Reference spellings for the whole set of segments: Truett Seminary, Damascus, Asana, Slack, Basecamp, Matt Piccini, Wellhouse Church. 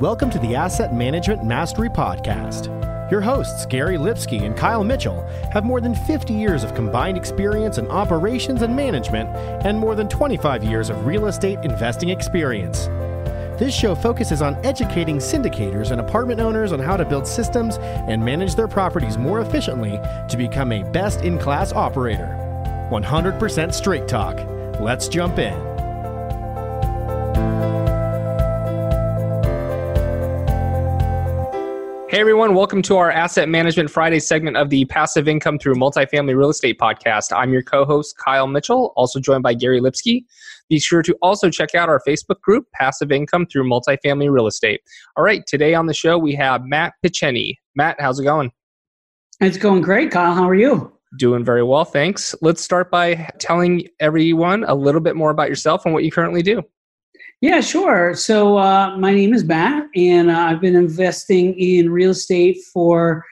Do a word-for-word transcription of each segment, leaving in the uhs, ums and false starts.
Welcome to the Asset Management Mastery Podcast. Your hosts, Gary Lipsky and Kyle Mitchell, have more than fifty years of combined experience in operations and management and more than twenty-five years of real estate investing experience. This show focuses on educating syndicators and apartment owners on how to build systems and manage their properties more efficiently to become a best-in-class operator. one hundred percent straight talk. Let's jump in. Hey everyone, welcome to our Asset Management Friday segment of the Passive Income Through Multifamily Real Estate Podcast. I'm your co-host, Kyle Mitchell, also joined by Gary Lipsky. Be sure to also check out our Facebook group, Passive Income Through Multifamily Real Estate. All right, today on the show we have Matt Piccini. Matt, how's it going? It's going great, Kyle. How are you? Doing very well, thanks. Let's start by telling everyone a little bit more about yourself and what you currently do. Yeah, sure. So uh, my name is Matt, and uh, I've been investing in real estate for,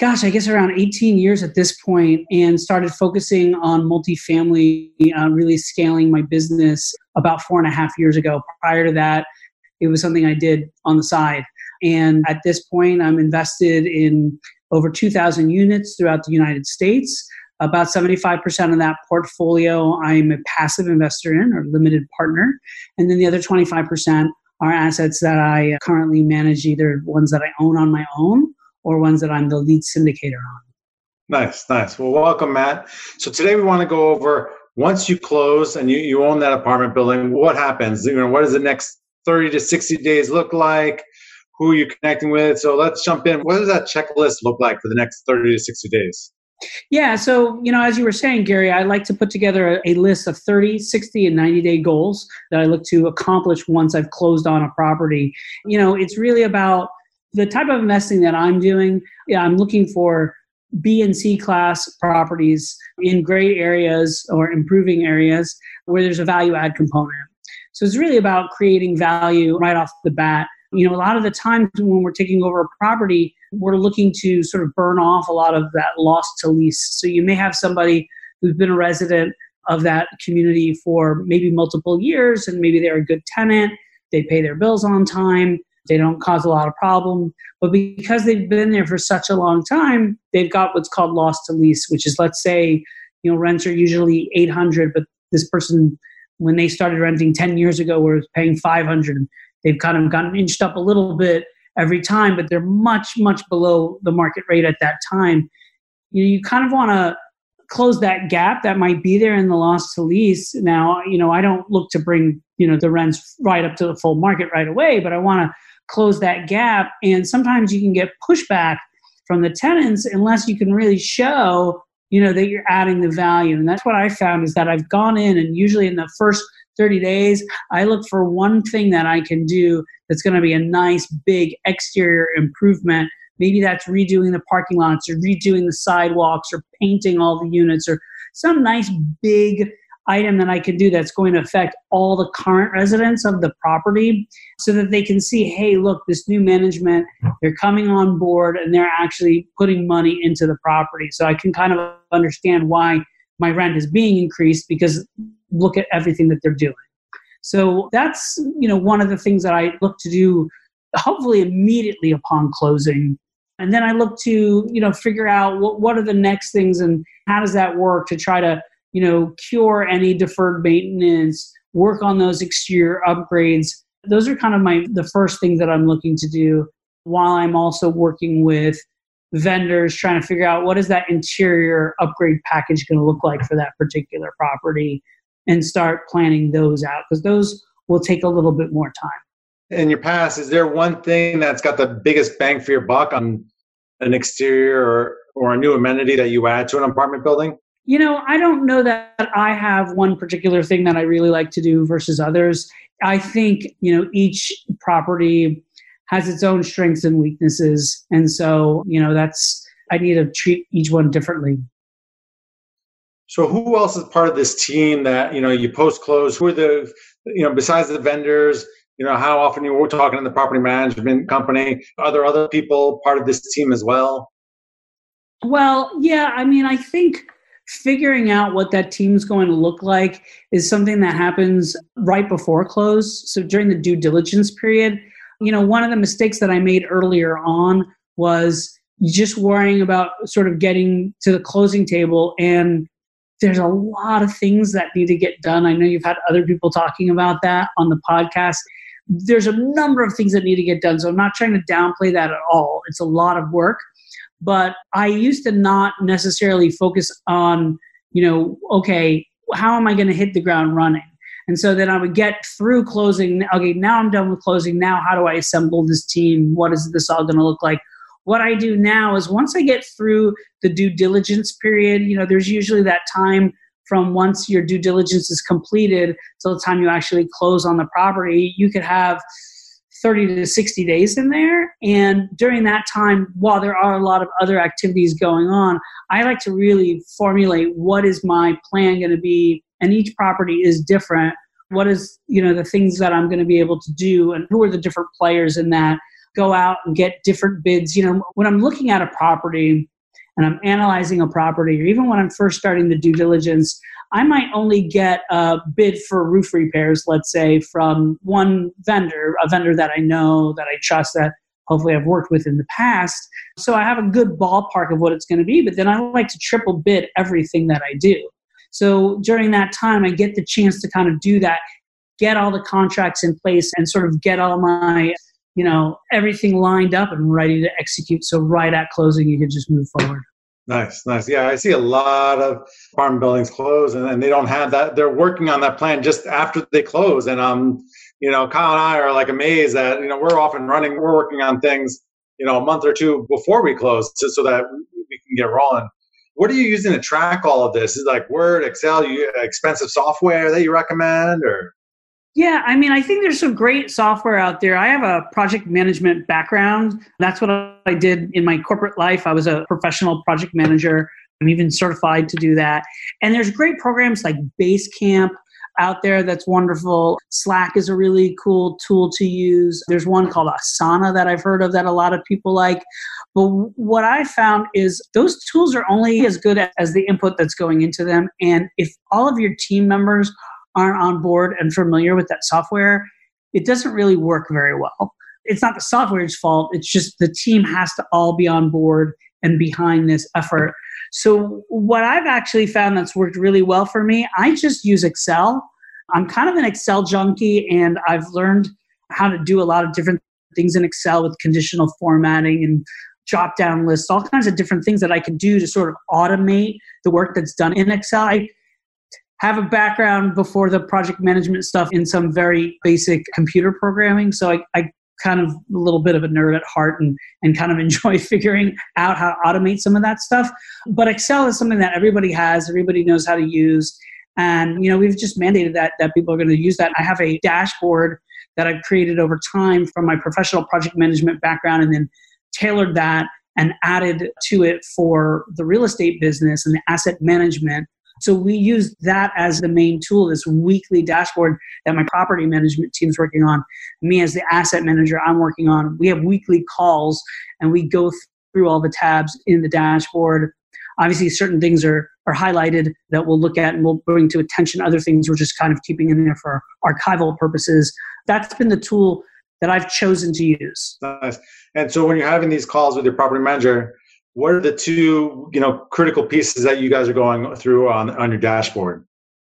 gosh, I guess around eighteen years at this point, and started focusing on multifamily, uh, really scaling my business about four and a half years ago. Prior to that, it was something I did on the side. And at this point, I'm invested in over two thousand units throughout the United States. About seventy-five percent of that portfolio, I'm a passive investor in, or limited partner. And then the other twenty-five percent are assets that I currently manage, either ones that I own on my own or ones that I'm the lead syndicator on. Nice, nice. Well, welcome, Matt. So today we want to go over, once you close and you, you own that apartment building, what happens? You know, what does the next thirty to sixty days look like? Who are you connecting with? So let's jump in. What does that checklist look like for the next thirty to sixty days? Yeah. So, you know, as you were saying, Gary, I like to put together a, a list of thirty, sixty, and ninety-day goals that I look to accomplish once I've closed on a property. You know, it's really about the type of investing that I'm doing. Yeah, I'm looking for B and C class properties in great areas or improving areas where there's a value add component. So it's really about creating value right off the bat. You know, a lot of the times when we're taking over a property, we're looking to sort of burn off a lot of that loss to lease. So you may have somebody who's been a resident of that community for maybe multiple years, and maybe they're a good tenant, they pay their bills on time, they don't cause a lot of problem. But because they've been there for such a long time, they've got what's called loss to lease, which is, let's say, you know, rents are usually eight hundred dollars, but this person, when they started renting ten years ago, was paying five hundred dollars. They've kind of gotten inched up a little bit every time, but they're much, much below the market rate at that time. You know, you kind of want to close that gap that might be there in the loss to lease. Now, you know, I don't look to bring, you know, the rents right up to the full market right away, but I want to close that gap. And sometimes you can get pushback from the tenants unless you can really show, you know, that you're adding the value. And that's what I found, is that I've gone in and usually in the first thirty days, I look for one thing that I can do that's going to be a nice big exterior improvement. Maybe that's redoing the parking lots or redoing the sidewalks or painting all the units or some nice big item that I can do that's going to affect all the current residents of the property so that they can see, hey, look, this new management, they're coming on board and they're actually putting money into the property. So I can kind of understand why my rent is being increased, because look at everything that they're doing. So that's, you know, one of the things that I look to do, hopefully immediately upon closing. And then I look to, you know, figure out what, what are the next things and how does that work to try to, you know, cure any deferred maintenance, work on those exterior upgrades. Those are kind of my the first things that I'm looking to do, while I'm also working with vendors trying to figure out what is that interior upgrade package going to look like for that particular property, and start planning those out, because those will take a little bit more time. In your past, is there one thing that's got the biggest bang for your buck on an exterior or, or a new amenity that you add to an apartment building? You know, I don't know that I have one particular thing that I really like to do versus others. I think, you know, each property has its own strengths and weaknesses. And so, you know, that's, I need to treat each one differently. So who else is part of this team that, you know, you post-close? Who are the, you know, besides the vendors, you know, how often you were talking to the property management company? Are there other people part of this team as well? Well, yeah, I mean, I think figuring out what that team's going to look like is something that happens right before close. So during the due diligence period, You know, one of the mistakes that I made earlier on was just worrying about sort of getting to the closing table, and there's a lot of things that need to get done. I know you've had other people talking about that on the podcast. There's a number of things that need to get done, so I'm not trying to downplay that at all. It's a lot of work, but I used to not necessarily focus on, you know, okay, how am I going to hit the ground running? And so then I would get through closing. Okay, now I'm done with closing. Now how do I assemble this team? What is this all going to look like? What I do now is once I get through the due diligence period, you know, there's usually that time from once your due diligence is completed till the time you actually close on the property, you could have thirty to sixty days in there. And during that time, while there are a lot of other activities going on, I like to really formulate what is my plan going to be, and each property is different. What is, you know, the things that I'm going to be able to do, and who are the different players in that? Go out and get different bids. You know, when I'm looking at a property and I'm analyzing a property, or even when I'm first starting the due diligence, I might only get a bid for roof repairs, let's say, from one vendor, a vendor that I know, that I trust, that hopefully I've worked with in the past. So I have a good ballpark of what it's going to be, but then I like to triple bid everything that I do. So during that time, I get the chance to kind of do that, get all the contracts in place, and sort of get all my, you know, everything lined up and ready to execute. So right at closing, you can just move forward. Nice, nice. Yeah, I see a lot of apartment buildings close, and, and they don't have that. They're working on that plan just after they close. And, um, you know, Kyle and I are like amazed that, you know, we're off and running. We're working on things, you know, a month or two before we close just so that we can get rolling. What are you using to track all of this? Is it like Word, Excel, you, expensive software that you recommend, or? Yeah, I mean, I think there's some great software out there. I have a project management background. That's what I did in my corporate life. I was a professional project manager. I'm even certified to do that. And there's great programs like Basecamp out there that's wonderful. Slack is a really cool tool to use. There's one called Asana that I've heard of that a lot of people like. But what I found is those tools are only as good as the input that's going into them. And if all of your team members aren't on board and familiar with that software, it doesn't really work very well. It's not the software's fault. It's just the team has to all be on board and behind this effort. So what I've actually found that's worked really well for me, I just use Excel. I'm kind of an Excel junkie, and I've learned how to do a lot of different things in Excel with conditional formatting and drop-down lists, all kinds of different things that I can do to sort of automate the work that's done in Excel. I have a background before the project management stuff in some very basic computer programming. So I, I kind of a little bit of a nerd at heart, and, and kind of enjoy figuring out how to automate some of that stuff. But Excel is something that everybody has, everybody knows how to use. And, you know, we've just mandated that, that people are going to use that. I have a dashboard that I've created over time from my professional project management background, and then tailored that and added to it for the real estate business and the asset management. So we use that as the main tool, this weekly dashboard that my property management team's working on. Me as the asset manager, I'm working on. We have weekly calls, and we go through all the tabs in the dashboard. Obviously, certain things are, are highlighted that we'll look at and we'll bring to attention. Other things we're just kind of keeping in there for archival purposes. That's been the tool that I've chosen to use. Nice. And so when you're having these calls with your property manager, what are the two, you know, critical pieces that you guys are going through on, on your dashboard?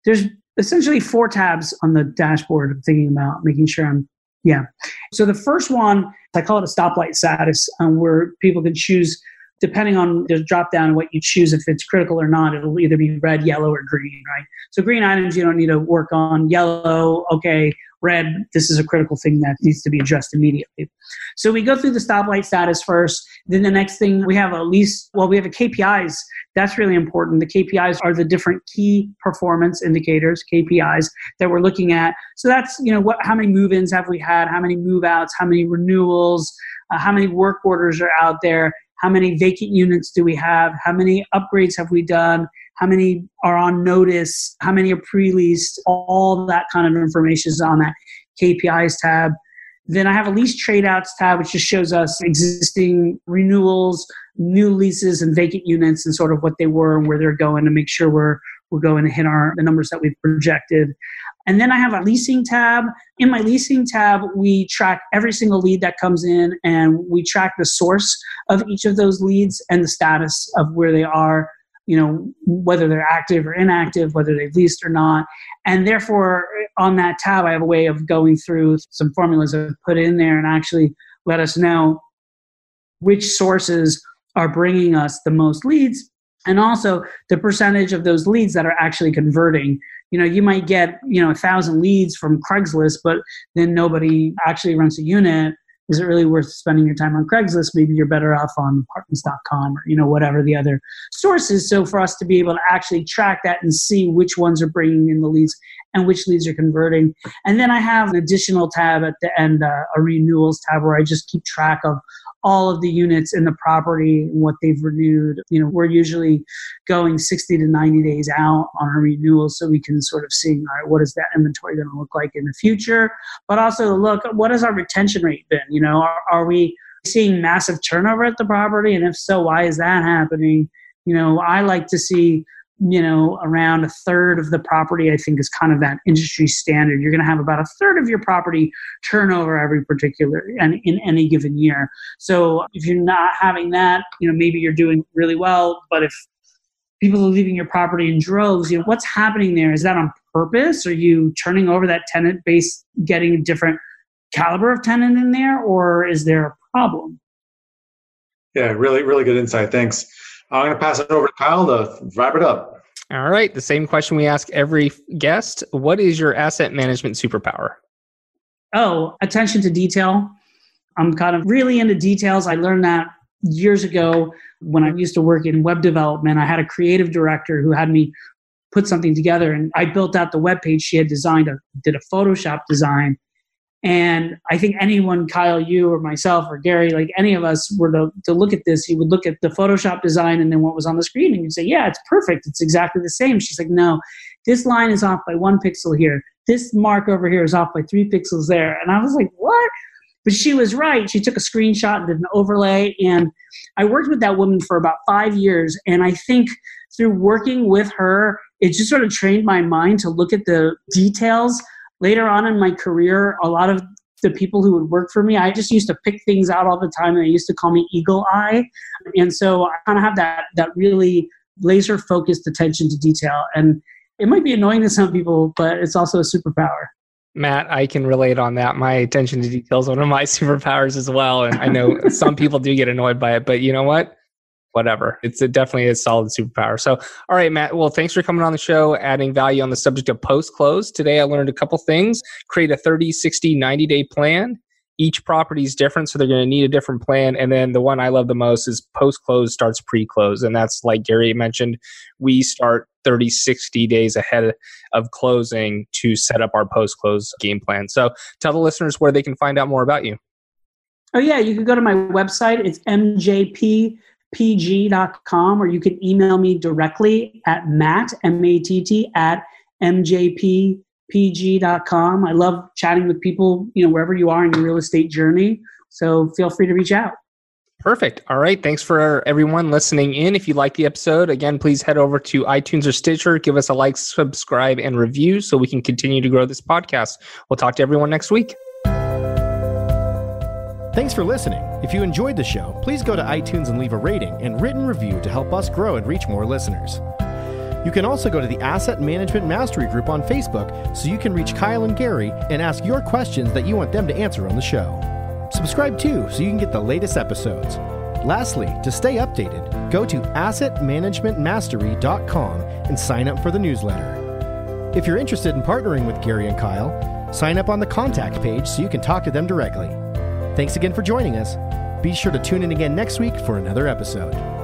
There's essentially four tabs on the dashboard I'm thinking about, making sure I'm, yeah. So the first one, I call it a stoplight status, um, where people can choose, depending on the drop down what you choose, if it's critical or not, it'll either be red, yellow, or green, right? So green items you don't need to work on. Yellow, okay. Red, this is a critical thing that needs to be addressed immediately. So we go through the stoplight status first. Then the next thing, we have a lease, well, we have a K P Is. That's really important. The K P Is are the different key performance indicators, K P Is, that we're looking at. So that's, you know, what, how many move-ins have we had? How many move-outs? How many renewals? Uh, how many work orders are out there? How many vacant units do we have? How many upgrades have we done? How many are on notice? How many are pre-leased? All that kind of information is on that K P Is tab. Then I have a lease tradeouts tab, which just shows us existing renewals, new leases, and vacant units, and sort of what they were and where they're going to make sure we're we'll go and hit our the numbers that we've projected. And then I have a leasing tab. In my leasing tab, we track every single lead that comes in, and we track the source of each of those leads and the status of where they are, you know, whether they're active or inactive, whether they've leased or not. And therefore, on that tab, I have a way of going through some formulas I've put in there and actually let us know which sources are bringing us the most leads, and also the percentage of those leads that are actually converting. You know, you might get, you know, a thousand leads from Craigslist, but then nobody actually rents a unit. Is it really worth spending your time on Craigslist? Maybe you're better off on apartments dot com or, you know, whatever the other source is. So for us to be able to actually track that and see which ones are bringing in the leads and which leads are converting. And then I have an additional tab at the end, uh, a renewals tab, where I just keep track of all of the units in the property and what they've renewed. You know, we're usually going sixty to ninety days out on our renewals, so we can sort of see, all right, what is that inventory going to look like in the future? But also, look, what has our retention rate been? You know, are, are we seeing massive turnover at the property? And if so, why is that happening? You know, I like to see, you know, around a third of the property, I think, is kind of that industry standard. You're going to have about a third of your property turnover every particular and in any given year. So if you're not having that, you know, maybe you're doing really well, but if people are leaving your property in droves, you know, what's happening there? Is that on purpose? Are you turning over that tenant base, getting a different caliber of tenant in there, or is there a problem? Yeah, really, really good insight. Thanks. I'm going to pass it over to Kyle to wrap it up. All right. The same question we ask every guest. What is your asset management superpower? Oh, attention to detail. I'm kind of really into details. I learned that years ago when I used to work in web development. I had a creative director who had me put something together, and I built out the web page she had designed, a, did a Photoshop design. And I think anyone, Kyle, you or myself or Gary, like any of us were to, to look at this, you would look at the Photoshop design and then what was on the screen, and you'd say, yeah, it's perfect. It's exactly the same. She's like, no, this line is off by one pixel here. This mark over here is off by three pixels there. And I was like, what? But she was right. She took a screenshot and did an overlay. And I worked with that woman for about five years. And I think through working with her, it just sort of trained my mind to look at the details. Later on in my career, a lot of the people who would work for me, I just used to pick things out all the time, and they used to call me Eagle Eye. And so I kind of have that that really laser-focused attention to detail. And it might be annoying to some people, but it's also a superpower. Matt, I can relate on that. My attention to detail is one of my superpowers as well. And I know some people do get annoyed by it, but you know what? Whatever. It's a, definitely a solid superpower. So, all right, Matt. Well, thanks for coming on the show, adding value on the subject of post-close. Today, I learned a couple things. Create a thirty, sixty, ninety-day plan. Each property is different, so they're going to need a different plan. And then the one I love the most is post-close starts pre-close. And that's like Gary mentioned, we start thirty, sixty days ahead of closing to set up our post-close game plan. So tell the listeners where they can find out more about you. Oh, yeah. You can go to my website. It's M J P P G dot com, or you can email me directly at Matt, M A T T, at M J P P G dot com. I love chatting with people, you know, wherever you are in your real estate journey. So feel free to reach out. Perfect. All right. Thanks for everyone listening in. If you like the episode, again, please head over to iTunes or Stitcher. Give us a like, subscribe, and review so we can continue to grow this podcast. We'll talk to everyone next week. Thanks for listening. If you enjoyed the show, please go to iTunes and leave a rating and written review to help us grow and reach more listeners. You can also go to the Asset Management Mastery Group on Facebook so you can reach Kyle and Gary and ask your questions that you want them to answer on the show. Subscribe too so you can get the latest episodes. Lastly, to stay updated, go to asset management mastery dot com and sign up for the newsletter. If you're interested in partnering with Gary and Kyle, sign up on the contact page so you can talk to them directly. Thanks again for joining us. Be sure to tune in again next week for another episode.